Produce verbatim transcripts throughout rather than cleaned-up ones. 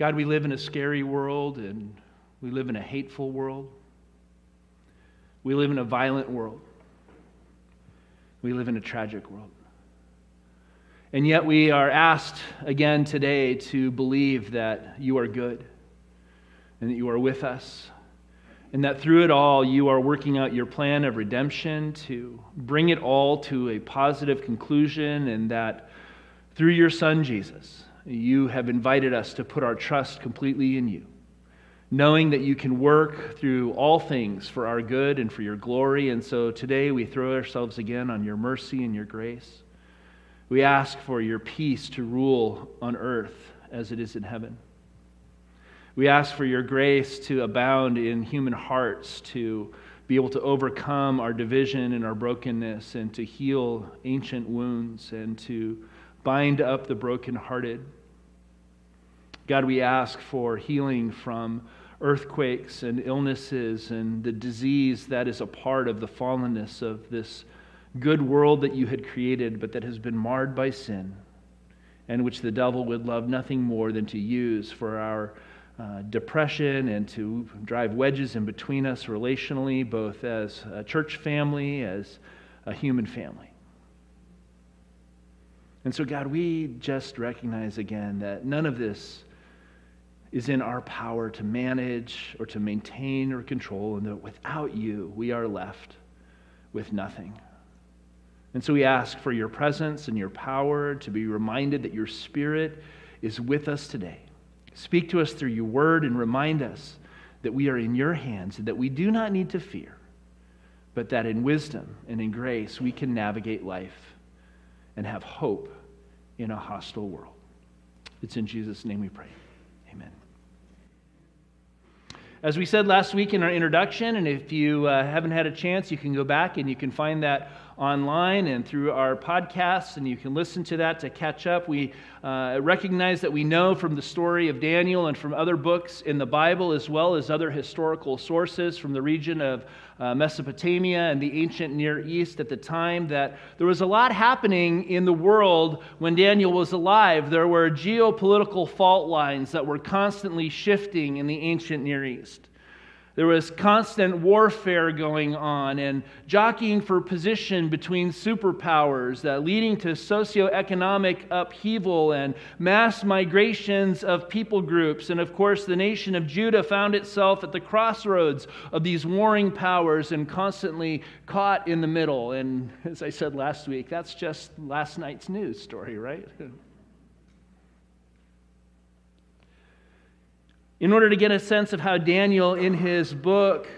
God, we live in a scary world, and we live in a hateful world. We live in a violent world. We live in a tragic world. And yet we are asked again today to believe that you are good and that you are with us, and that through it all you are working out your plan of redemption to bring it all to a positive conclusion, and that through your Son Jesus, you have invited us to put our trust completely in you, knowing that you can work through all things for our good and for your glory. And so today we throw ourselves again on your mercy and your grace. We ask for your peace to rule on earth as it is in heaven. We ask for your grace to abound in human hearts, to be able to overcome our division and our brokenness, and to heal ancient wounds, and to bind up the brokenhearted. God, we ask for healing from earthquakes and illnesses and the disease that is a part of the fallenness of this good world that you had created, but that has been marred by sin, and which the devil would love nothing more than to use for our uh, depression and to drive wedges in between us relationally, both as a church family, as a human family. And so, God, we just recognize again that none of this is in our power to manage or to maintain or control, and that without you, we are left with nothing. And so we ask for your presence and your power, to be reminded that your Spirit is with us today. Speak to us through your word and remind us that we are in your hands, and that we do not need to fear, but that in wisdom and in grace, we can navigate life and have hope in a hostile world. It's in Jesus' name we pray. Amen. As we said last week in our introduction, and if you uh, haven't had a chance, you can go back and you can find that online and through our podcasts, and you can listen to that to catch up. We uh, recognize that we know from the story of Daniel and from other books in the Bible, as well as other historical sources from the region of uh, Mesopotamia and the ancient Near East at the time, that there was a lot happening in the world when Daniel was alive. There were geopolitical fault lines that were constantly shifting in the ancient Near East. There was constant warfare going on and jockeying for position between superpowers, uh, leading to socioeconomic upheaval and mass migrations of people groups. And of course, the nation of Judah found itself at the crossroads of these warring powers and constantly caught in the middle. And as I said last week, that's just last night's news story, right? In order to get a sense of how Daniel in his book,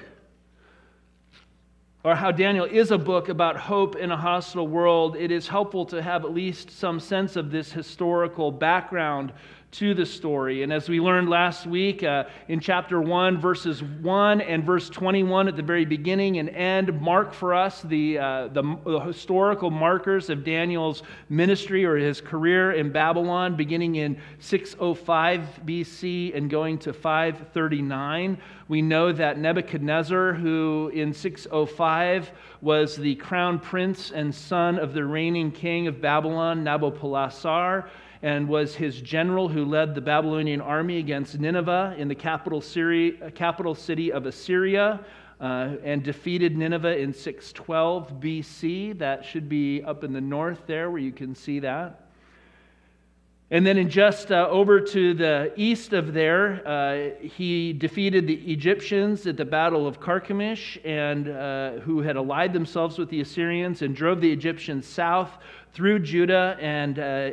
or how Daniel is a book about hope in a hostile world, it is helpful to have at least some sense of this historical background to the story. And as we learned last week, uh, in chapter one, verses one and verse twenty-one at the very beginning and end, mark for us the, uh, the, the historical markers of Daniel's ministry or his career in Babylon, beginning in six oh five B C and going to five thirty-nine. We know that Nebuchadnezzar, who in six oh five was the crown prince and son of the reigning king of Babylon, Nabopolassar, and was his general who led the Babylonian army against Nineveh in the capital city of Assyria, uh, and defeated Nineveh in six twelve B C. That should be up in the north there where you can see that. And then in just uh, over to the east of there, uh, he defeated the Egyptians at the Battle of Carchemish, and uh, who had allied themselves with the Assyrians, and drove the Egyptians south through Judah and uh,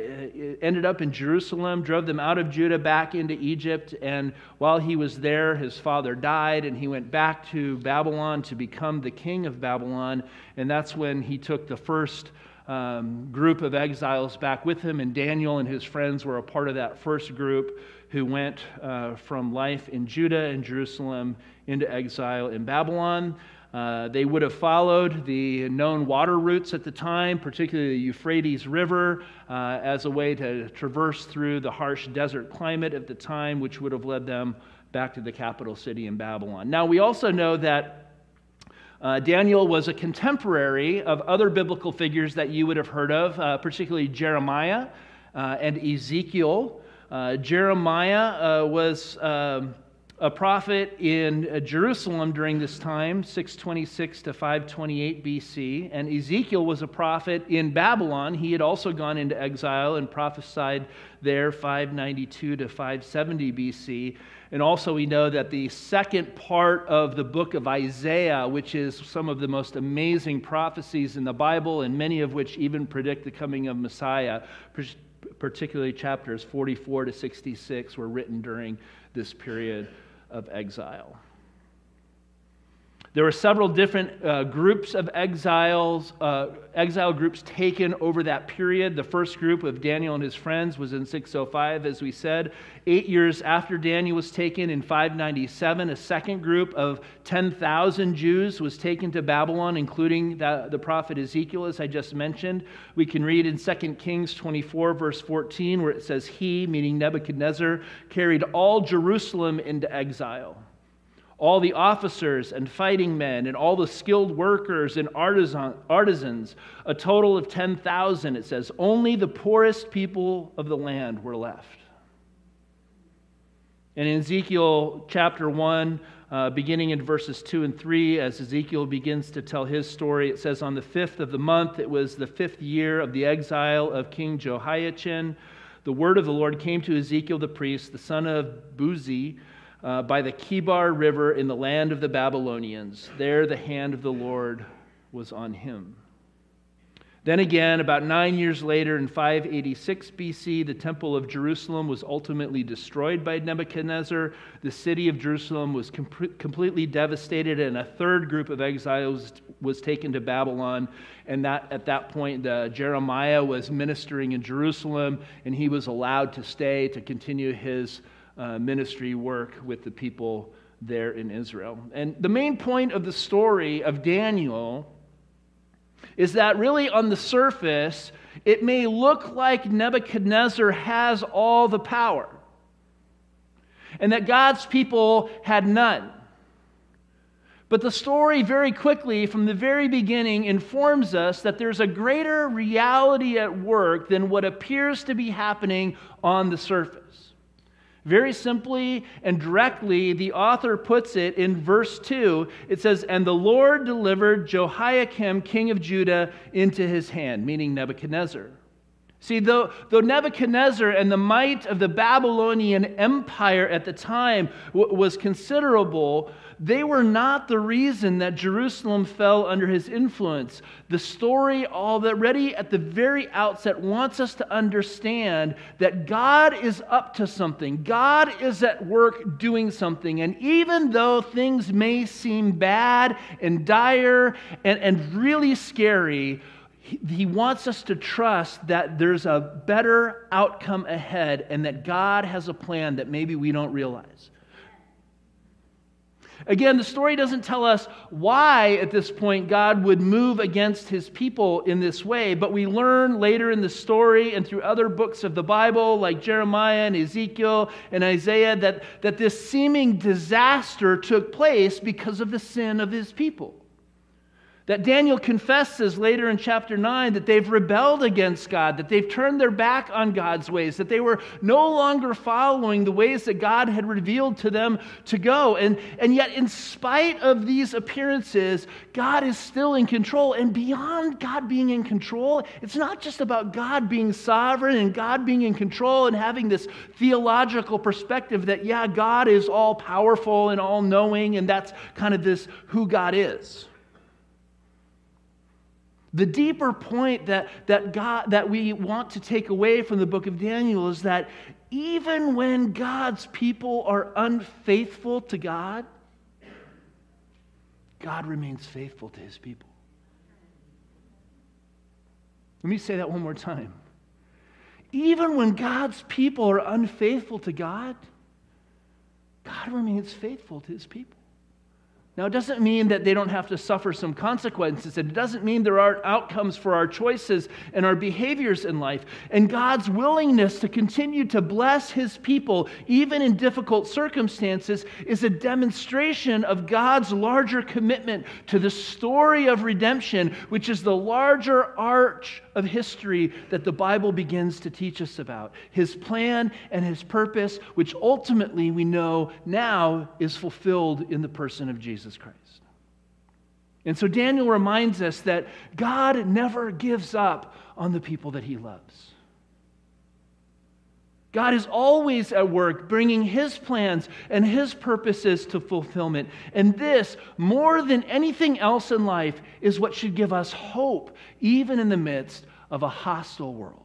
ended up in Jerusalem, drove them out of Judah back into Egypt. And while he was there, his father died, and he went back to Babylon to become the king of Babylon. And that's when he took the first Um, group of exiles back with him, and Daniel and his friends were a part of that first group who went uh, from life in Judah and Jerusalem into exile in Babylon. Uh, they would have followed the known water routes at the time, particularly the Euphrates River, uh, as a way to traverse through the harsh desert climate at the time, which would have led them back to the capital city in Babylon. Now, we also know that Uh, Daniel was a contemporary of other biblical figures that you would have heard of, uh, particularly Jeremiah uh, and Ezekiel. Uh, Jeremiah uh, was uh, a prophet in uh, Jerusalem during this time, six twenty-six to five twenty-eight B C, and Ezekiel was a prophet in Babylon. He had also gone into exile and prophesied there, five ninety-two to five seventy B C. And also we know that the second part of the book of Isaiah, which is some of the most amazing prophecies in the Bible, and many of which even predict the coming of Messiah, particularly chapters forty-four to sixty-six, were written during this period of exile. There were several different uh, groups of exiles, uh, exile groups taken over that period. The first group of Daniel and his friends was in six oh five, as we said. Eight years after Daniel was taken, in five ninety-seven, a second group of ten thousand Jews was taken to Babylon, including the, the prophet Ezekiel, as I just mentioned. We can read in Second Kings twenty-four, verse fourteen, where it says, "He," meaning Nebuchadnezzar, "carried all Jerusalem into exile. All the officers and fighting men and all the skilled workers and artisan, artisans, a total of ten thousand, it says, only the poorest people of the land were left." And in Ezekiel chapter one, uh, beginning in verses two and three, as Ezekiel begins to tell his story, it says, "On the fifth of the month, it was the fifth year of the exile of King Jehoiachin, the word of the Lord came to Ezekiel the priest, the son of Buzi, Uh, by the Kibar River in the land of the Babylonians. There the hand of the Lord was on him." Then again, about nine years later, in five eighty-six B C, the temple of Jerusalem was ultimately destroyed by Nebuchadnezzar. The city of Jerusalem was com- completely devastated, and a third group of exiles was taken to Babylon. And that at that point, uh, Jeremiah was ministering in Jerusalem, and he was allowed to stay to continue his Uh, ministry work with the people there in Israel. And the main point of the story of Daniel is that really on the surface, it may look like Nebuchadnezzar has all the power and that God's people had none. But the story very quickly, from the very beginning, informs us that there's a greater reality at work than what appears to be happening on the surface. Very simply and directly, the author puts it in verse two. It says, "And the Lord delivered Jehoiakim, king of Judah, into his hand," meaning Nebuchadnezzar. See, though, though Nebuchadnezzar and the might of the Babylonian Empire at the time w- was considerable, they were not the reason that Jerusalem fell under his influence. The story already at the very outset wants us to understand that God is up to something. God is at work doing something. And even though things may seem bad and dire and, and really scary, He wants us to trust that there's a better outcome ahead and that God has a plan that maybe we don't realize. Again, the story doesn't tell us why at this point God would move against his people in this way, but we learn later in the story and through other books of the Bible like Jeremiah and Ezekiel and Isaiah that, that this seeming disaster took place because of the sin of his people. That Daniel confesses later in chapter nine that they've rebelled against God, that they've turned their back on God's ways, that they were no longer following the ways that God had revealed to them to go. And, and yet, in spite of these appearances, God is still in control. And beyond God being in control, it's not just about God being sovereign and God being in control and having this theological perspective that, yeah, God is all-powerful and all-knowing, and that's kind of this who God is. The deeper point that, that, God, that we want to take away from the book of Daniel is that even when God's people are unfaithful to God, God remains faithful to his people. Let me say that one more time. Even when God's people are unfaithful to God, God remains faithful to his people. Now, it doesn't mean that they don't have to suffer some consequences. It doesn't mean there aren't outcomes for our choices and our behaviors in life. And God's willingness to continue to bless his people, even in difficult circumstances, is a demonstration of God's larger commitment to the story of redemption, which is the larger arch of history that the Bible begins to teach us about. His plan and his purpose, which ultimately we know now is fulfilled in the person of Jesus Christ. And so Daniel reminds us that God never gives up on the people that he loves. God is always at work bringing his plans and his purposes to fulfillment. And this, more than anything else in life, is what should give us hope, even in the midst of a hostile world.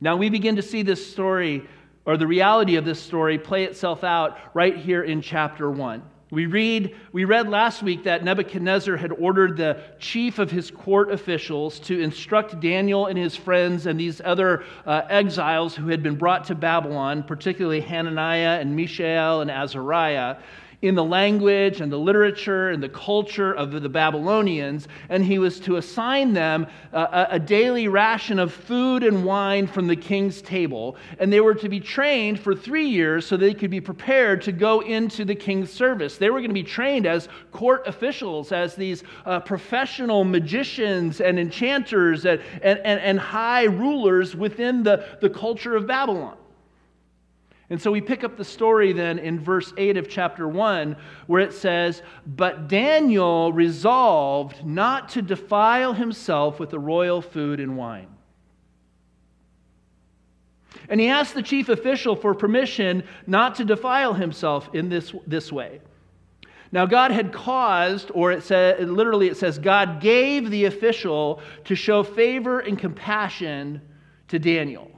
Now we begin to see this story, or the reality of this story, play itself out right here in chapter one. We read, we read last week that Nebuchadnezzar had ordered the chief of his court officials to instruct Daniel and his friends and these other uh, exiles who had been brought to Babylon, particularly Hananiah and Mishael and Azariah, in the language and the literature and the culture of the Babylonians, and he was to assign them a, a daily ration of food and wine from the king's table, and they were to be trained for three years so they could be prepared to go into the king's service. They were going to be trained as court officials, as these uh, professional magicians and enchanters and, and, and, and high rulers within the, the culture of Babylon. And so we pick up the story then in verse eight of chapter one, where it says, "But Daniel resolved not to defile himself with the royal food and wine. And he asked the chief official for permission not to defile himself in this, this way." Now God had caused, or it says, literally it says, God gave the official to show favor and compassion to Daniel.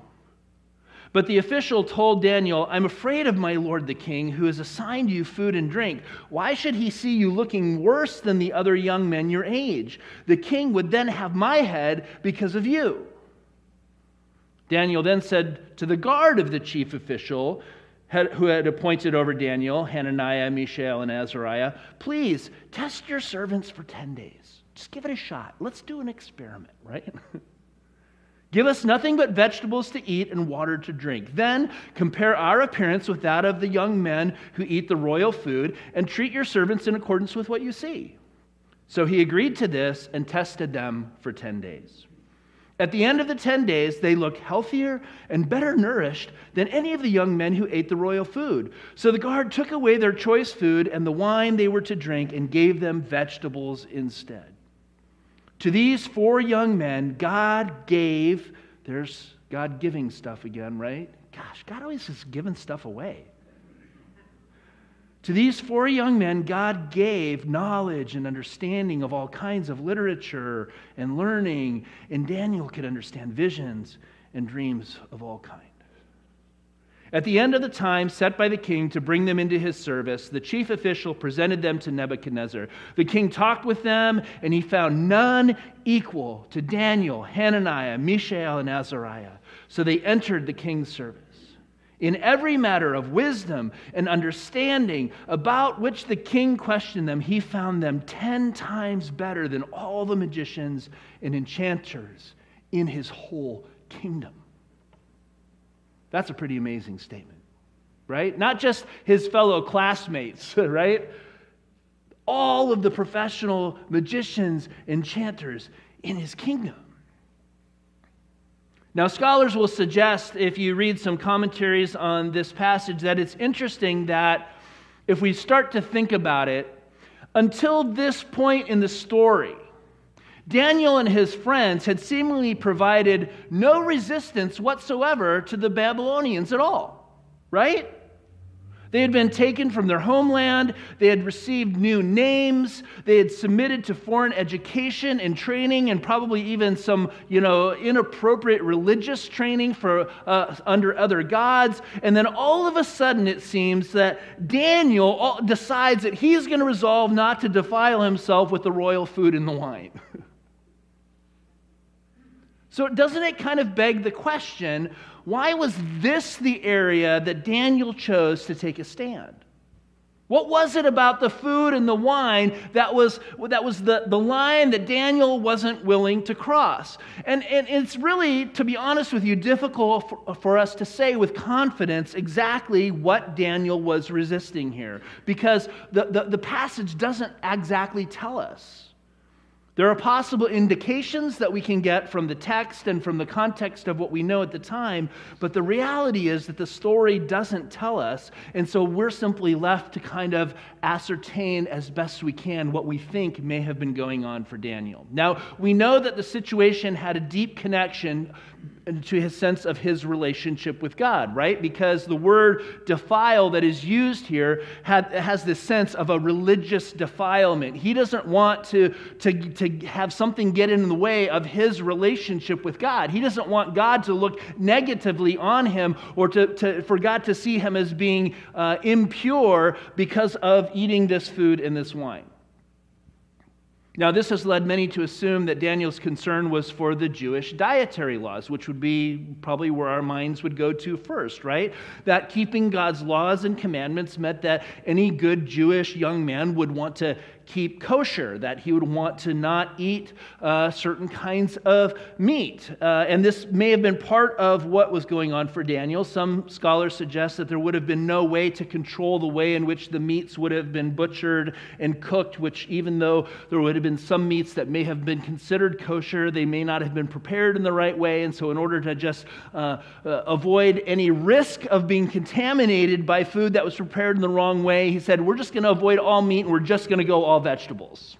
But the official told Daniel, "I'm afraid of my lord the king, who has assigned you food and drink. Why should he see you looking worse than the other young men your age? The king would then have my head because of you." Daniel then said to the guard of the chief official, who had appointed over Daniel, Hananiah, Mishael, and Azariah, "Please test your servants for ten days. Just give it a shot. Let's do an experiment," right? "Give us nothing but vegetables to eat and water to drink. Then compare our appearance with that of the young men who eat the royal food, and treat your servants in accordance with what you see." So he agreed to this and tested them for ten days. At the end of the ten days, they looked healthier and better nourished than any of the young men who ate the royal food. So the guard took away their choice food and the wine they were to drink and gave them vegetables instead. To these four young men, God gave — there's God giving stuff again, right? Gosh, God always is giving stuff away. To these four young men, God gave knowledge and understanding of all kinds of literature and learning, and Daniel could understand visions and dreams of all kinds. At the end of the time set by the king to bring them into his service, the chief official presented them to Nebuchadnezzar. The king talked with them, and he found none equal to Daniel, Hananiah, Mishael, and Azariah. So they entered the king's service. In every matter of wisdom and understanding about which the king questioned them, he found them ten times better than all the magicians and enchanters in his whole kingdom. That's a pretty amazing statement, right? Not just his fellow classmates, right? All of the professional magicians, enchanters in his kingdom. Now, scholars will suggest, if you read some commentaries on this passage, that it's interesting that if we start to think about it, until this point in the story, Daniel and his friends had seemingly provided no resistance whatsoever to the Babylonians at all, right? They had been taken from their homeland, they had received new names, they had submitted to foreign education and training, and probably even some, you know, inappropriate religious training for uh, under other gods. And then all of a sudden it seems that Daniel decides that he's going to resolve not to defile himself with the royal food and the wine. So doesn't it kind of beg the question, why was this the area that Daniel chose to take a stand? What was it about the food and the wine that was, that was the, the line that Daniel wasn't willing to cross? And, and it's really, to be honest with you, difficult for, for us to say with confidence exactly what Daniel was resisting here, because the, the, the passage doesn't exactly tell us. There are possible indications that we can get from the text and from the context of what we know at the time, but the reality is that the story doesn't tell us, and so we're simply left to kind of ascertain as best we can what we think may have been going on for Daniel. Now, we know that the situation had a deep connection to his sense of his relationship with God, right? Because the word defile that is used here had, has this sense of a religious defilement. He doesn't want to, to, to have something get in the way of his relationship with God. He doesn't want God to look negatively on him or to, to, for God to see him as being uh, impure because of eating this food and this wine. Now, this has led many to assume that Daniel's concern was for the Jewish dietary laws, which would be probably where our minds would go to first, right? That keeping God's laws and commandments meant that any good Jewish young man would want to keep kosher, that he would want to not eat uh, certain kinds of meat. Uh, and this may have been part of what was going on for Daniel. Some scholars suggest that there would have been no way to control the way in which the meats would have been butchered and cooked, which even though there would have been some meats that may have been considered kosher, they may not have been prepared in the right way. And so in order to just uh, uh, avoid any risk of being contaminated by food that was prepared in the wrong way, he said, we're just going to avoid all meat and we're just going to go all vegetables.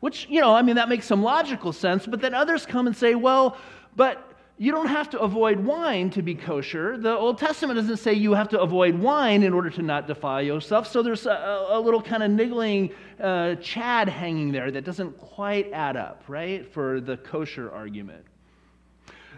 Which, you know, I mean, that makes some logical sense, but then others come and say, well, but you don't have to avoid wine to be kosher. The Old Testament doesn't say you have to avoid wine in order to not defile yourself. So there's a, a little kind of niggling uh, chad hanging there that doesn't quite add up, right, for the kosher argument.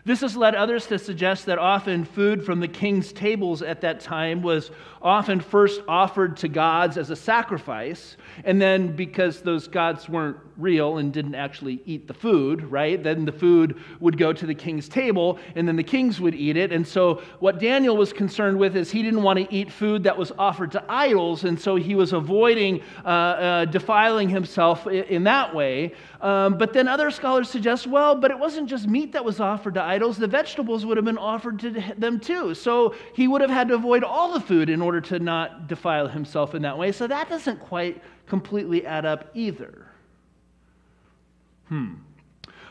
This has led others to suggest that often food from the king's tables at that time was often first offered to gods as a sacrifice, and then because those gods weren't real and didn't actually eat the food, right, then the food would go to the king's table, and then the kings would eat it. And so what Daniel was concerned with is he didn't want to eat food that was offered to idols, and so he was avoiding uh, uh, defiling himself in, in that way. Um, but then other scholars suggest, well, but it wasn't just meat that was offered to idols. Idols, the vegetables would have been offered to them too. So he would have had to avoid all the food in order to not defile himself in that way. So that doesn't quite completely add up either. Hmm.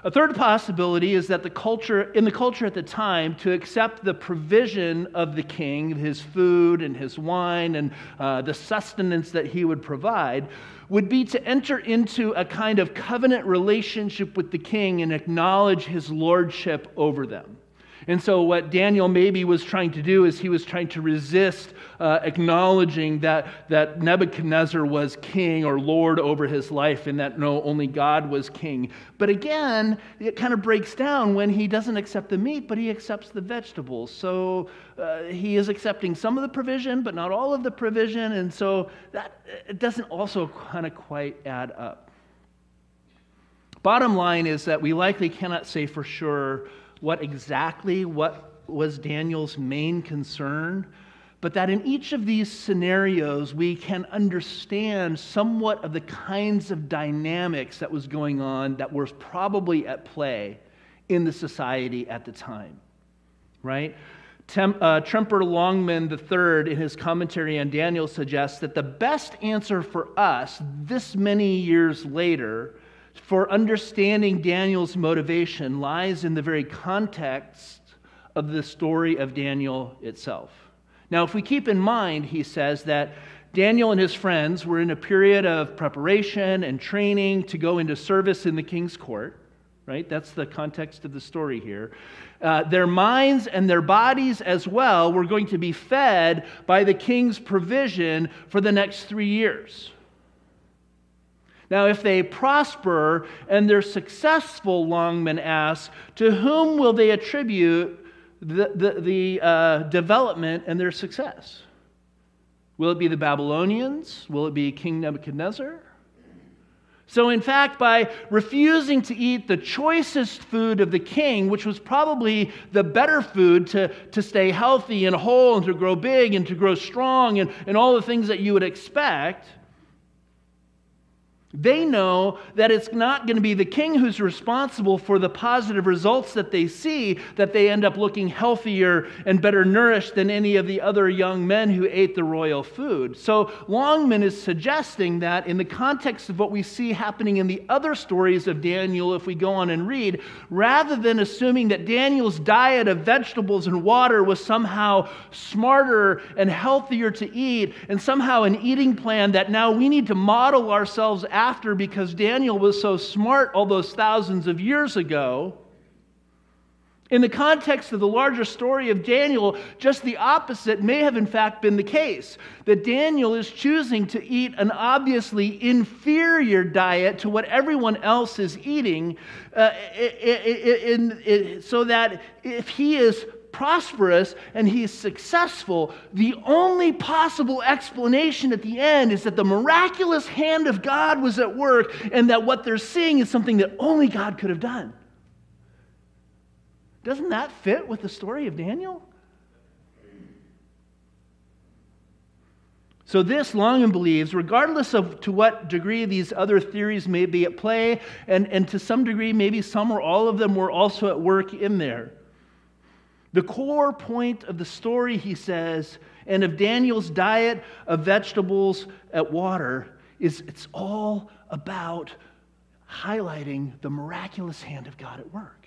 A third possibility is that the culture, in the culture at the time, to accept the provision of the king, his food and his wine and uh, the sustenance that he would provide, would be to enter into a kind of covenant relationship with the king and acknowledge his lordship over them. And so what Daniel maybe was trying to do is he was trying to resist uh, acknowledging that, that Nebuchadnezzar was king or lord over his life and that no, only God was king. But again, it kind of breaks down when he doesn't accept the meat, but he accepts the vegetables. So uh, he is accepting some of the provision, but not all of the provision. And so that it doesn't also kind of quite add up. Bottom line is that we likely cannot say for sure what exactly what was Daniel's main concern, but that in each of these scenarios, we can understand somewhat of the kinds of dynamics that was going on that were probably at play in the society at the time, right? Tem, uh, Tremper Longman the third, in his commentary on Daniel, suggests that the best answer for us this many years later for understanding Daniel's motivation lies in the very context of the story of Daniel itself. Now, if we keep in mind, he says, that Daniel and his friends were in a period of preparation and training to go into service in the king's court, right? That's the context of the story here. Uh, their minds and their bodies as well were going to be fed by the king's provision for the next three years. Now, if they prosper and they're successful, Longman asks, to whom will they attribute the, the, the uh, development and their success? Will it be the Babylonians? Will it be King Nebuchadnezzar? So in fact, by refusing to eat the choicest food of the king, which was probably the better food to, to stay healthy and whole and to grow big and to grow strong and, and all the things that you would expect, they know that it's not going to be the king who's responsible for the positive results that they see, that they end up looking healthier and better nourished than any of the other young men who ate the royal food. So Longman is suggesting that in the context of what we see happening in the other stories of Daniel, if we go on and read, rather than assuming that Daniel's diet of vegetables and water was somehow smarter and healthier to eat, and somehow an eating plan that now we need to model ourselves after, After because Daniel was so smart all those thousands of years ago, in the context of the larger story of Daniel, just the opposite may have in fact been the case. That Daniel is choosing to eat an obviously inferior diet to what everyone else is eating, uh, in, in, in, so that if he is prosperous and he's successful, the only possible explanation at the end is that the miraculous hand of God was at work and that what they're seeing is something that only God could have done. Doesn't that fit with the story of Daniel? So this, Longman believes, regardless of to what degree these other theories may be at play, and, and to some degree maybe some or all of them were also at work in there, the core point of the story, he says, and of Daniel's diet of vegetables and water, is it's all about highlighting the miraculous hand of God at work.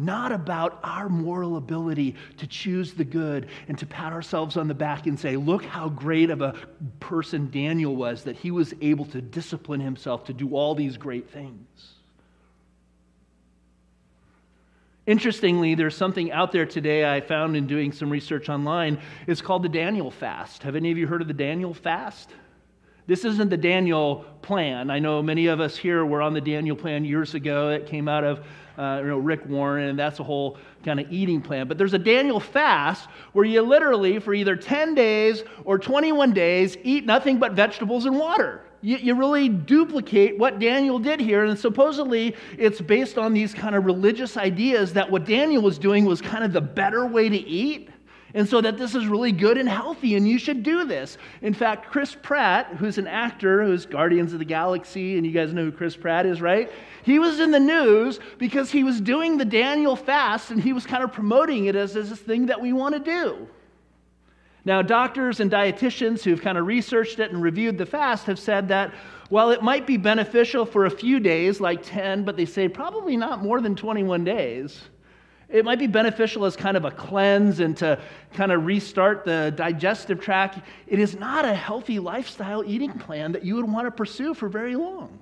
Not about our moral ability to choose the good and to pat ourselves on the back and say, look how great of a person Daniel was, that he was able to discipline himself to do all these great things. Interestingly, there's something out there today I found in doing some research online. It's called the Daniel Fast. Have any of you heard of the Daniel Fast? This isn't the Daniel Plan. I know many of us here were on the Daniel Plan years ago. It came out of uh, you know, Rick Warren, and that's a whole kind of eating plan. But there's a Daniel Fast where you literally, for either ten days or twenty-one days, eat nothing but vegetables and water. You really duplicate what Daniel did here, and supposedly it's based on these kind of religious ideas that what Daniel was doing was kind of the better way to eat, and so that this is really good and healthy, and you should do this. In fact, Chris Pratt, who's an actor, who's Guardians of the Galaxy, and you guys know who Chris Pratt is, right? He was in the news because he was doing the Daniel Fast, and he was kind of promoting it as, as this thing that we want to do. Now, doctors and dietitians who've kind of researched it and reviewed the fast have said that, well, it might be beneficial for a few days, like ten, but they say probably not more than twenty-one days. It might be beneficial as kind of a cleanse and to kind of restart the digestive tract. It is not a healthy lifestyle eating plan that you would want to pursue for very long.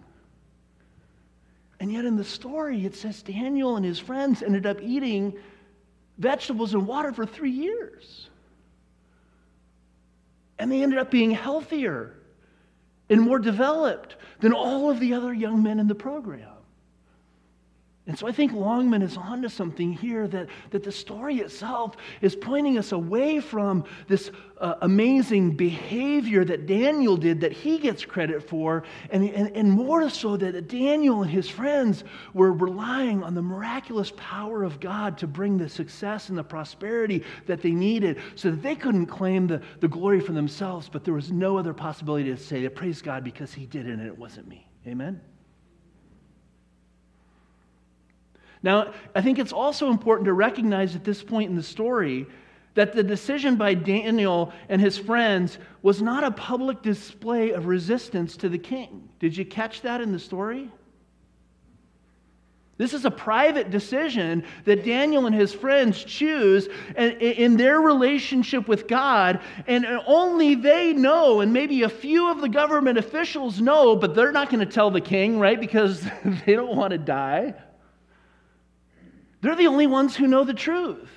And yet in the story, it says Daniel and his friends ended up eating vegetables and water for three years. And they ended up being healthier and more developed than all of the other young men in the program. And so I think Longman is onto something here, that, that the story itself is pointing us away from this uh, amazing behavior that Daniel did that he gets credit for, and, and, and more so that Daniel and his friends were relying on the miraculous power of God to bring the success and the prosperity that they needed so that they couldn't claim the, the glory for themselves, but there was no other possibility to say, praise God because he did it and it wasn't me. Amen? Now, I think it's also important to recognize at this point in the story that the decision by Daniel and his friends was not a public display of resistance to the king. Did you catch that in the story? This is a private decision that Daniel and his friends choose in their relationship with God, and only they know, and maybe a few of the government officials know, but they're not going to tell the king, right? Because they don't want to die. They're the only ones who know the truth.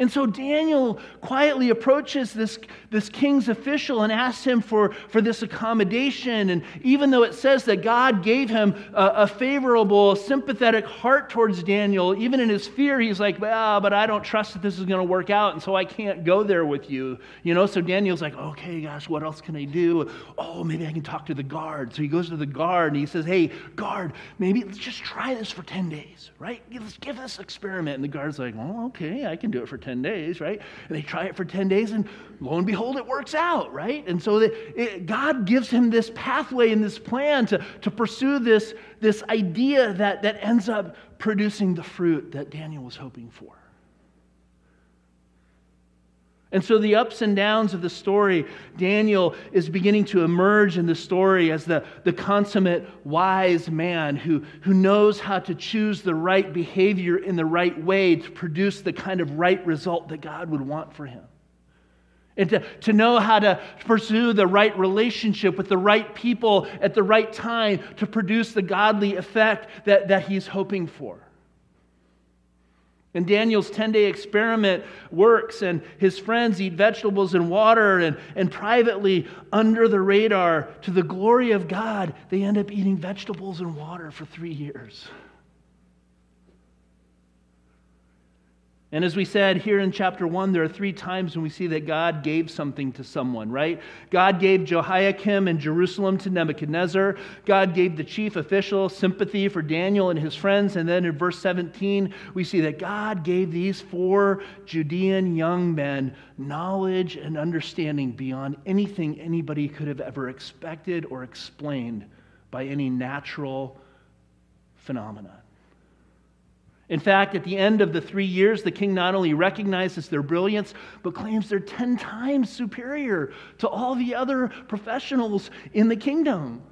And so Daniel quietly approaches this, this king's official and asks him for, for this accommodation. And even though it says that God gave him a, a favorable, sympathetic heart towards Daniel, even in his fear, he's like, well, but I don't trust that this is going to work out, and so I can't go there with you. You know, so Daniel's like, okay, gosh, what else can I do? Oh, maybe I can talk to the guard. So he goes to the guard and he says, hey, guard, maybe let's just try this for ten days, right? Let's give this experiment. And the guard's like, oh, okay, I can do it for ten days, right? And they try it for ten days, and lo and behold, it works out, right? And so they, it, God gives him this pathway and this plan to, to pursue this, this idea that, that ends up producing the fruit that Daniel was hoping for. And so the ups and downs of the story, Daniel is beginning to emerge in the story as the, the consummate wise man who, who knows how to choose the right behavior in the right way to produce the kind of right result that God would want for him. And to, to know how to pursue the right relationship with the right people at the right time to produce the godly effect that, that he's hoping for. And Daniel's ten-day experiment works, and his friends eat vegetables and water, and, and privately, under the radar, to the glory of God, they end up eating vegetables and water for three years. And as we said here in chapter one, there are three times when we see that God gave something to someone, right? God gave Jehoiakim and Jerusalem to Nebuchadnezzar. God gave the chief official sympathy for Daniel and his friends. And then in verse seventeen, we see that God gave these four Judean young men knowledge and understanding beyond anything anybody could have ever expected or explained by any natural phenomenon. In fact, at the end of the three years, the king not only recognizes their brilliance, but claims they're ten times superior to all the other professionals in the kingdom.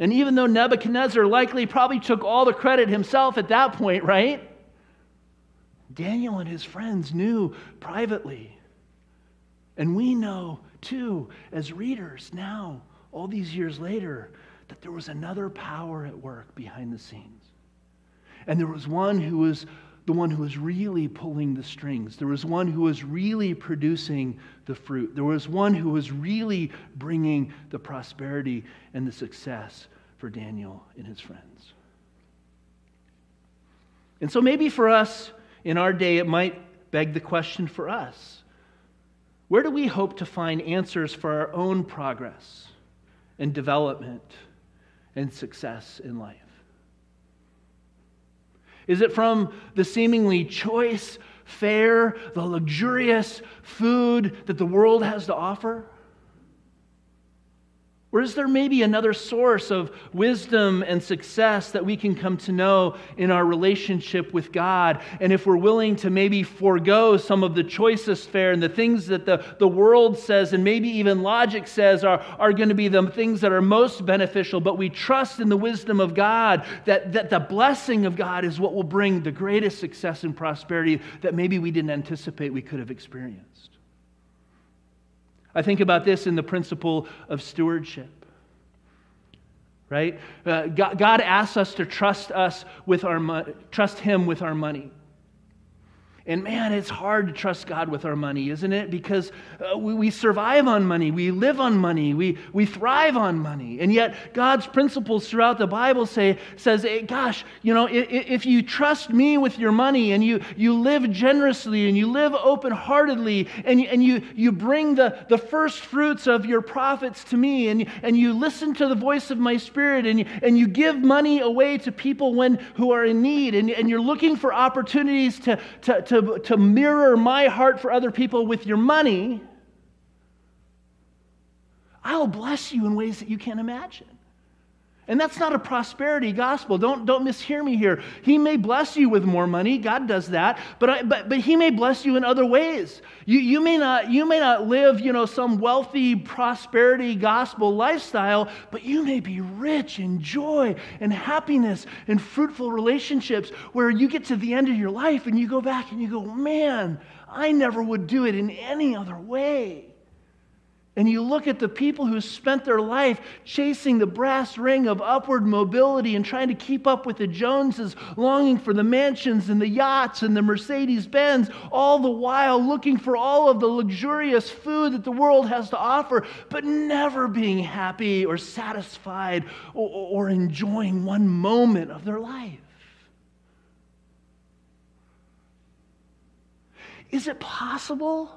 And even though Nebuchadnezzar likely probably took all the credit himself at that point, right? Daniel and his friends knew privately. And we know, too, as readers now, all these years later, that there was another power at work behind the scenes. And there was one who was the one who was really pulling the strings. There was one who was really producing the fruit. There was one who was really bringing the prosperity and the success for Daniel and his friends. And so maybe for us, in our day, it might beg the question for us, where do we hope to find answers for our own progress and development and success in life? Is it from the seemingly choice, fair, the luxurious food that the world has to offer? Or is there maybe another source of wisdom and success that we can come to know in our relationship with God? And if we're willing to maybe forego some of the choices fair and the things that the, the world says and maybe even logic says are, are going to be the things that are most beneficial, but we trust in the wisdom of God that, that the blessing of God is what will bring the greatest success and prosperity that maybe we didn't anticipate we could have experienced. I think about this in the principle of stewardship, right? Uh, God, God asks us to trust us with our mo- trust Him with our money. And man, it's hard to trust God with our money, isn't it? Because uh, we, we survive on money, we live on money, we, we thrive on money. And yet God's principles throughout the Bible say, says, hey, gosh, you know, if, if you trust me with your money and you, you live generously and you live open-heartedly and, and you, you bring the, the first fruits of your profits to me and, and you listen to the voice of my spirit and you, and you give money away to people when, who are in need and, and you're looking for opportunities to, to, to To, to mirror my heart for other people with your money, I'll bless you in ways that you can't imagine. And that's not a prosperity gospel. Don't, don't mishear me here. He may bless you with more money. God does that. But, I, but, but he may bless you in other ways. You, you, may not, you may not live, you know, some wealthy prosperity gospel lifestyle, but you may be rich in joy and happiness and fruitful relationships where you get to the end of your life and you go back and you go, man, I never would do it in any other way. and you look at the people who spent their life chasing the brass ring of upward mobility and trying to keep up with the Joneses, longing for the mansions and the yachts and the Mercedes-Benz, all the while looking for all of the luxurious food that the world has to offer, but never being happy or satisfied or, or enjoying one moment of their life. Is it possible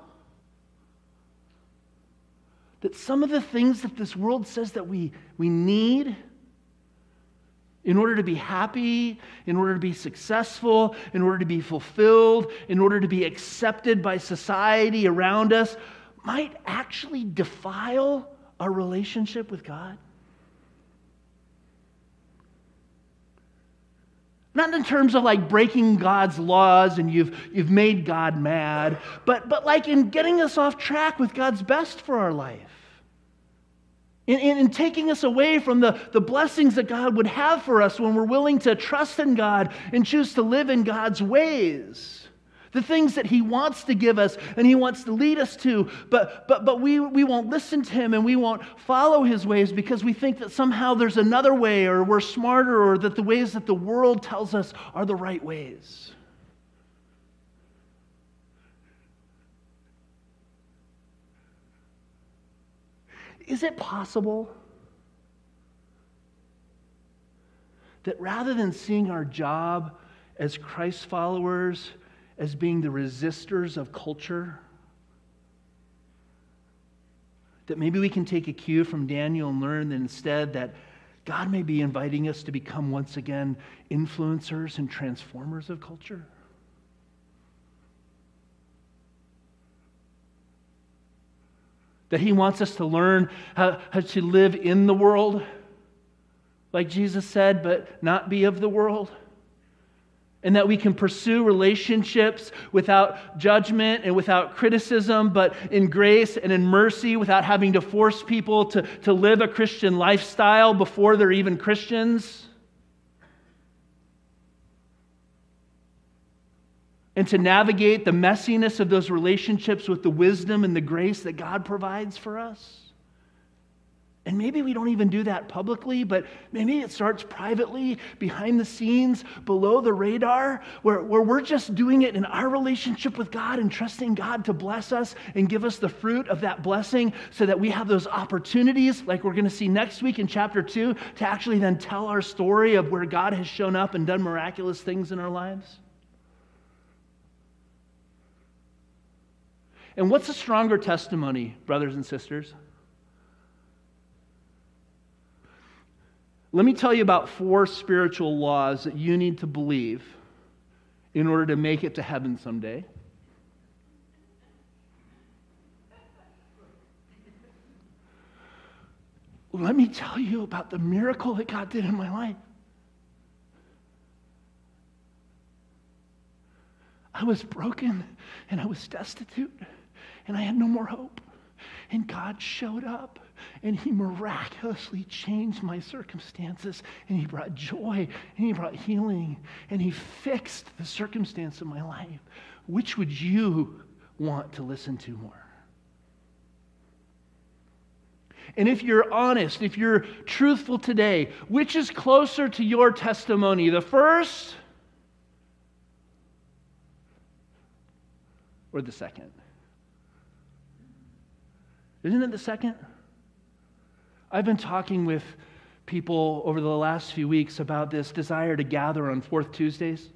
that some of the things that this world says that we, we need in order to be happy, in order to be successful, in order to be fulfilled, in order to be accepted by society around us, might actually defile our relationship with God? Not in terms of like breaking God's laws and you've you've made God mad, but but like in getting us off track with God's best for our life. In, in, in taking us away from the, the blessings that God would have for us when we're willing to trust in God and choose to live in God's ways. The things that He wants to give us and He wants to lead us to, but but but we, we won't listen to Him and we won't follow His ways because we think that somehow there's another way or we're smarter or that the ways that the world tells us are the right ways. Is it possible that rather than seeing our job as Christ followers as being the resistors of culture, that maybe we can take a cue from Daniel and learn that instead that God may be inviting us to become once again influencers and transformers of culture? That He wants us to learn how, how to live in the world, like Jesus said, but not be of the world? And that we can pursue relationships without judgment and without criticism, but in grace and in mercy, without having to force people to, to live a Christian lifestyle before they're even Christians. And to navigate the messiness of those relationships with the wisdom and the grace that God provides for us. And maybe we don't even do that publicly, but maybe it starts privately, behind the scenes, below the radar, where, where we're just doing it in our relationship with God and trusting God to bless us and give us the fruit of that blessing so that we have those opportunities, like we're going to see next week in chapter two, to actually then tell our story of where God has shown up and done miraculous things in our lives. And what's a stronger testimony, brothers and sisters? Let me tell you about four spiritual laws that you need to believe in order to make it to heaven someday. Let me tell you about the miracle that God did in my life. I was broken and I was destitute and I had no more hope. And God showed up, and He miraculously changed my circumstances, and He brought joy, and He brought healing, and He fixed the circumstance of my life. Which would you want to listen to more? And if you're honest, if you're truthful today, which is closer to your testimony? The first or the second? Isn't it the second? I've been talking with people over the last few weeks about this desire to gather on Fourth Tuesdays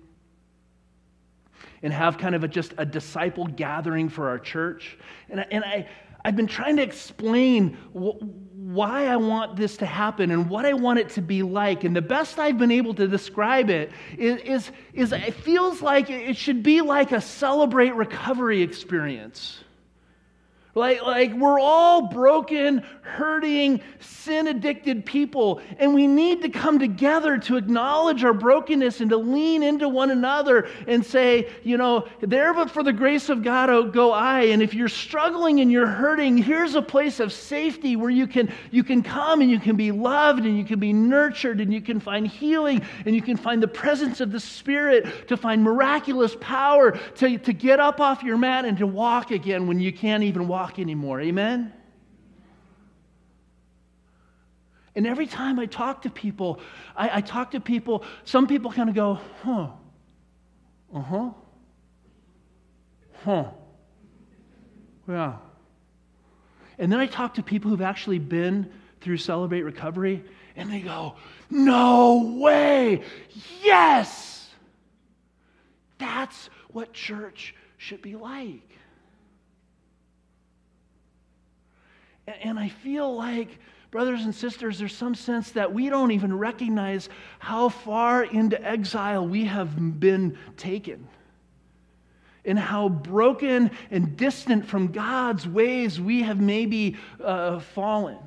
and have kind of a, just a disciple gathering for our church. And I, and I, I've been trying to explain wh- why I want this to happen and what I want it to be like. And the best I've been able to describe it is, is, is it feels like it should be like a Celebrate Recovery experience. Like, like we're all broken, hurting, sin-addicted people, and we need to come together to acknowledge our brokenness and to lean into one another and say, you know, there but for the grace of God, oh, go I. And if you're struggling and you're hurting, here's a place of safety where you can, you can come and you can be loved and you can be nurtured and you can find healing and you can find the presence of the Spirit to find miraculous power to, to get up off your mat and to walk again when you can't even walk anymore. Amen? And every time I talk to people, I, I talk to people, some people kind of go, huh, uh-huh, huh, yeah. And then I talk to people who've actually been through Celebrate Recovery, and they go, no way, yes! That's what church should be like. And I feel like, brothers and sisters, there's some sense that we don't even recognize how far into exile we have been taken, and how broken and distant from God's ways we have maybe uh, fallen.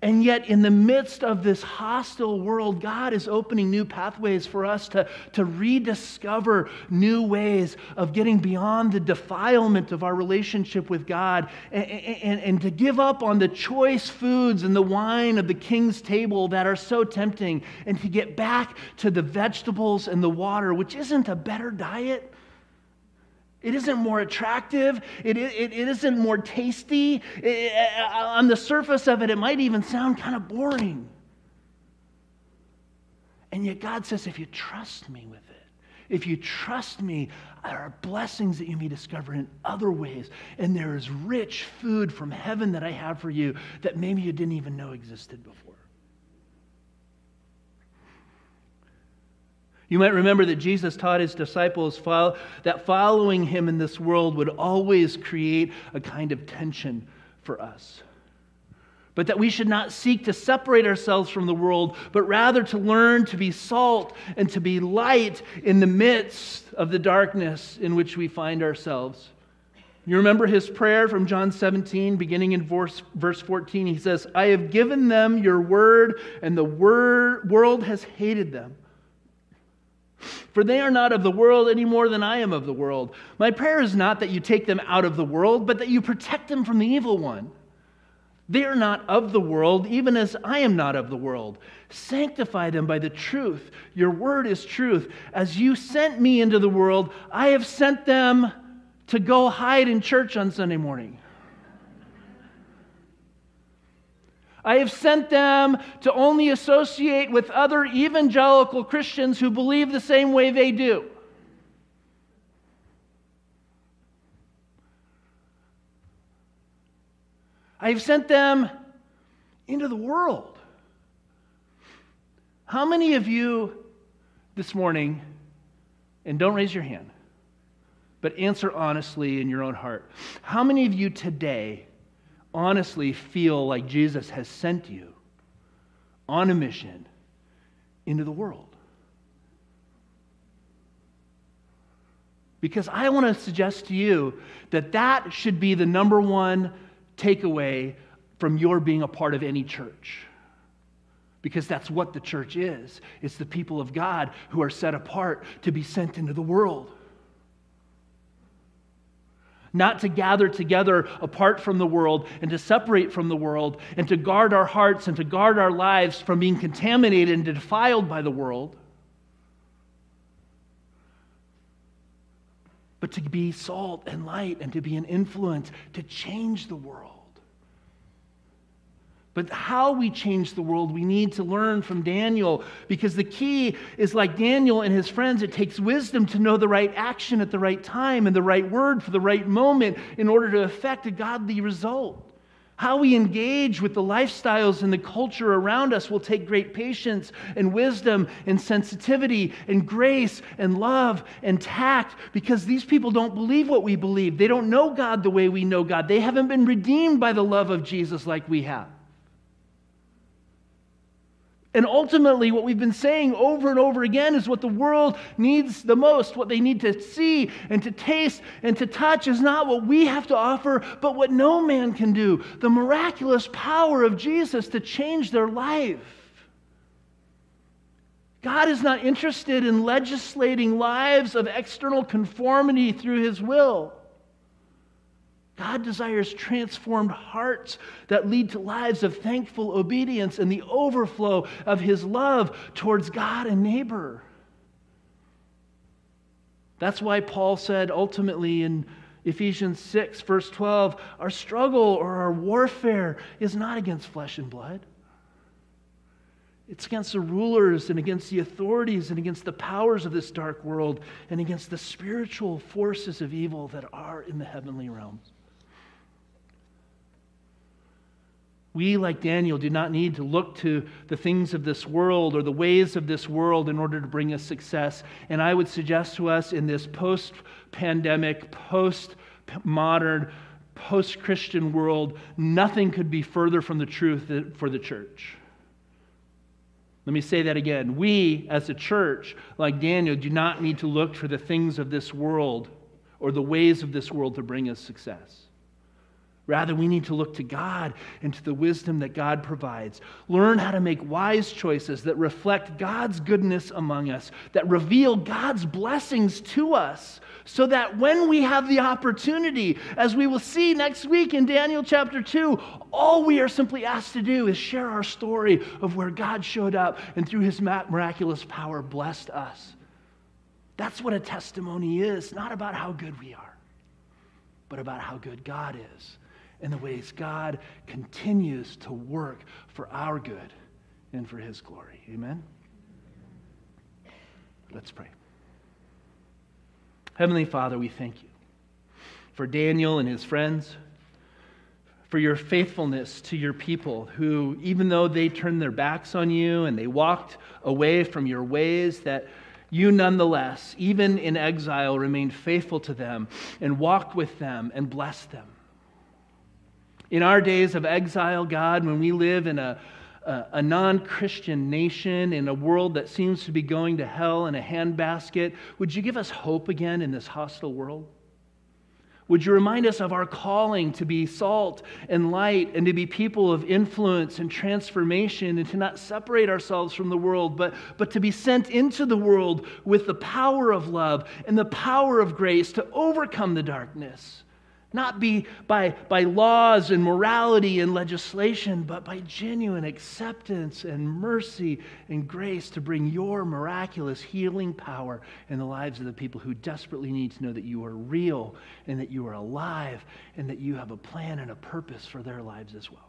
And yet, in the midst of this hostile world, God is opening new pathways for us to, to rediscover new ways of getting beyond the defilement of our relationship with God, and, and, and to give up on the choice foods and the wine of the king's table that are so tempting, and to get back to the vegetables and the water, which isn't a better diet. It isn't more attractive. It, it, it isn't more tasty. It, on the surface of it, it might even sound kind of boring. And yet God says, if you trust me with it, if you trust me, there are blessings that you may discover in other ways. And there is rich food from heaven that I have for you that maybe you didn't even know existed before. You might remember that Jesus taught his disciples that following him in this world would always create a kind of tension for us, but that we should not seek to separate ourselves from the world, but rather to learn to be salt and to be light in the midst of the darkness in which we find ourselves. You remember his prayer from John seventeen, beginning in verse fourteen. He says, I have given them your word, and the world has hated them. For they are not of the world any more than I am of the world. My prayer is not that you take them out of the world, but that you protect them from the evil one. They are not of the world, even as I am not of the world. Sanctify them by the truth. Your word is truth. As you sent me into the world, I have sent them to go hide in church on Sunday morning. I have sent them to only associate with other evangelical Christians who believe the same way they do. I have sent them into the world. How many of you this morning, and don't raise your hand, but answer honestly in your own heart, how many of you today honestly feel like Jesus has sent you on a mission into the world? Because I want to suggest to you that that should be the number one takeaway from your being a part of any church. Because that's what the church is. It's the people of God who are set apart to be sent into the world. Not to gather together apart from the world and to separate from the world and to guard our hearts and to guard our lives from being contaminated and defiled by the world, but to be salt and light and to be an influence, to change the world. But how we change the world, we need to learn from Daniel, because the key is, like Daniel and his friends, it takes wisdom to know the right action at the right time and the right word for the right moment in order to affect a godly result. How we engage with the lifestyles and the culture around us will take great patience and wisdom and sensitivity and grace and love and tact, because these people don't believe what we believe. They don't know God the way we know God. They haven't been redeemed by the love of Jesus like we have. And ultimately, what we've been saying over and over again is what the world needs the most. What they need to see and to taste and to touch is not what we have to offer, but what no man can do. The miraculous power of Jesus to change their life. God is not interested in legislating lives of external conformity through his will. God desires transformed hearts that lead to lives of thankful obedience and the overflow of his love towards God and neighbor. That's why Paul said ultimately in Ephesians six, verse twelve, our struggle or our warfare is not against flesh and blood, It's against the rulers and against the authorities and against the powers of this dark world and against the spiritual forces of evil that are in the heavenly realms. We, like Daniel, do not need to look to the things of this world or the ways of this world in order to bring us success. And I would suggest to us in this post-pandemic, post-modern, post-Christian world, nothing could be further from the truth for the church. Let me say that again. We, as a church, like Daniel, do not need to look for the things of this world or the ways of this world to bring us success. Rather, we need to look to God and to the wisdom that God provides. Learn how to make wise choices that reflect God's goodness among us, that reveal God's blessings to us, so that when we have the opportunity, as we will see next week in Daniel chapter two, all we are simply asked to do is share our story of where God showed up and through his miraculous power blessed us. That's what a testimony is, not about how good we are, but about how good God is, and the ways God continues to work for our good and for his glory. Amen? Let's pray. Heavenly Father, we thank you for Daniel and his friends, for your faithfulness to your people who, even though they turned their backs on you and they walked away from your ways, that you nonetheless, even in exile, remained faithful to them and walked with them and blessed them. In our days of exile, God, when we live in a, a, a non-Christian nation, in a world that seems to be going to hell in a handbasket, would you give us hope again in this hostile world? Would you remind us of our calling to be salt and light and to be people of influence and transformation and to not separate ourselves from the world, but, but to be sent into the world with the power of love and the power of grace to overcome the darkness? Not be by, by laws and morality and legislation, but by genuine acceptance and mercy and grace to bring your miraculous healing power in the lives of the people who desperately need to know that you are real and that you are alive and that you have a plan and a purpose for their lives as well.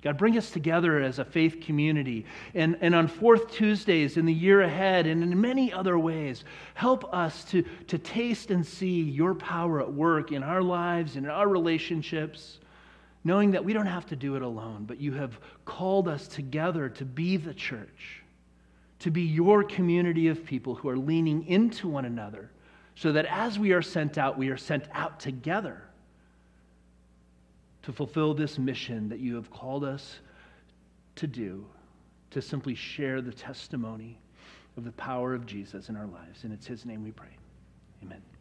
God, bring us together as a faith community. And, and on Fourth Tuesdays in the year ahead and in many other ways, help us to, to taste and see your power at work in our lives, in our relationships, knowing that we don't have to do it alone, but you have called us together to be the church, to be your community of people who are leaning into one another so that as we are sent out, we are sent out together to fulfill this mission that you have called us to do, to simply share the testimony of the power of Jesus in our lives. And it's his name we pray. Amen.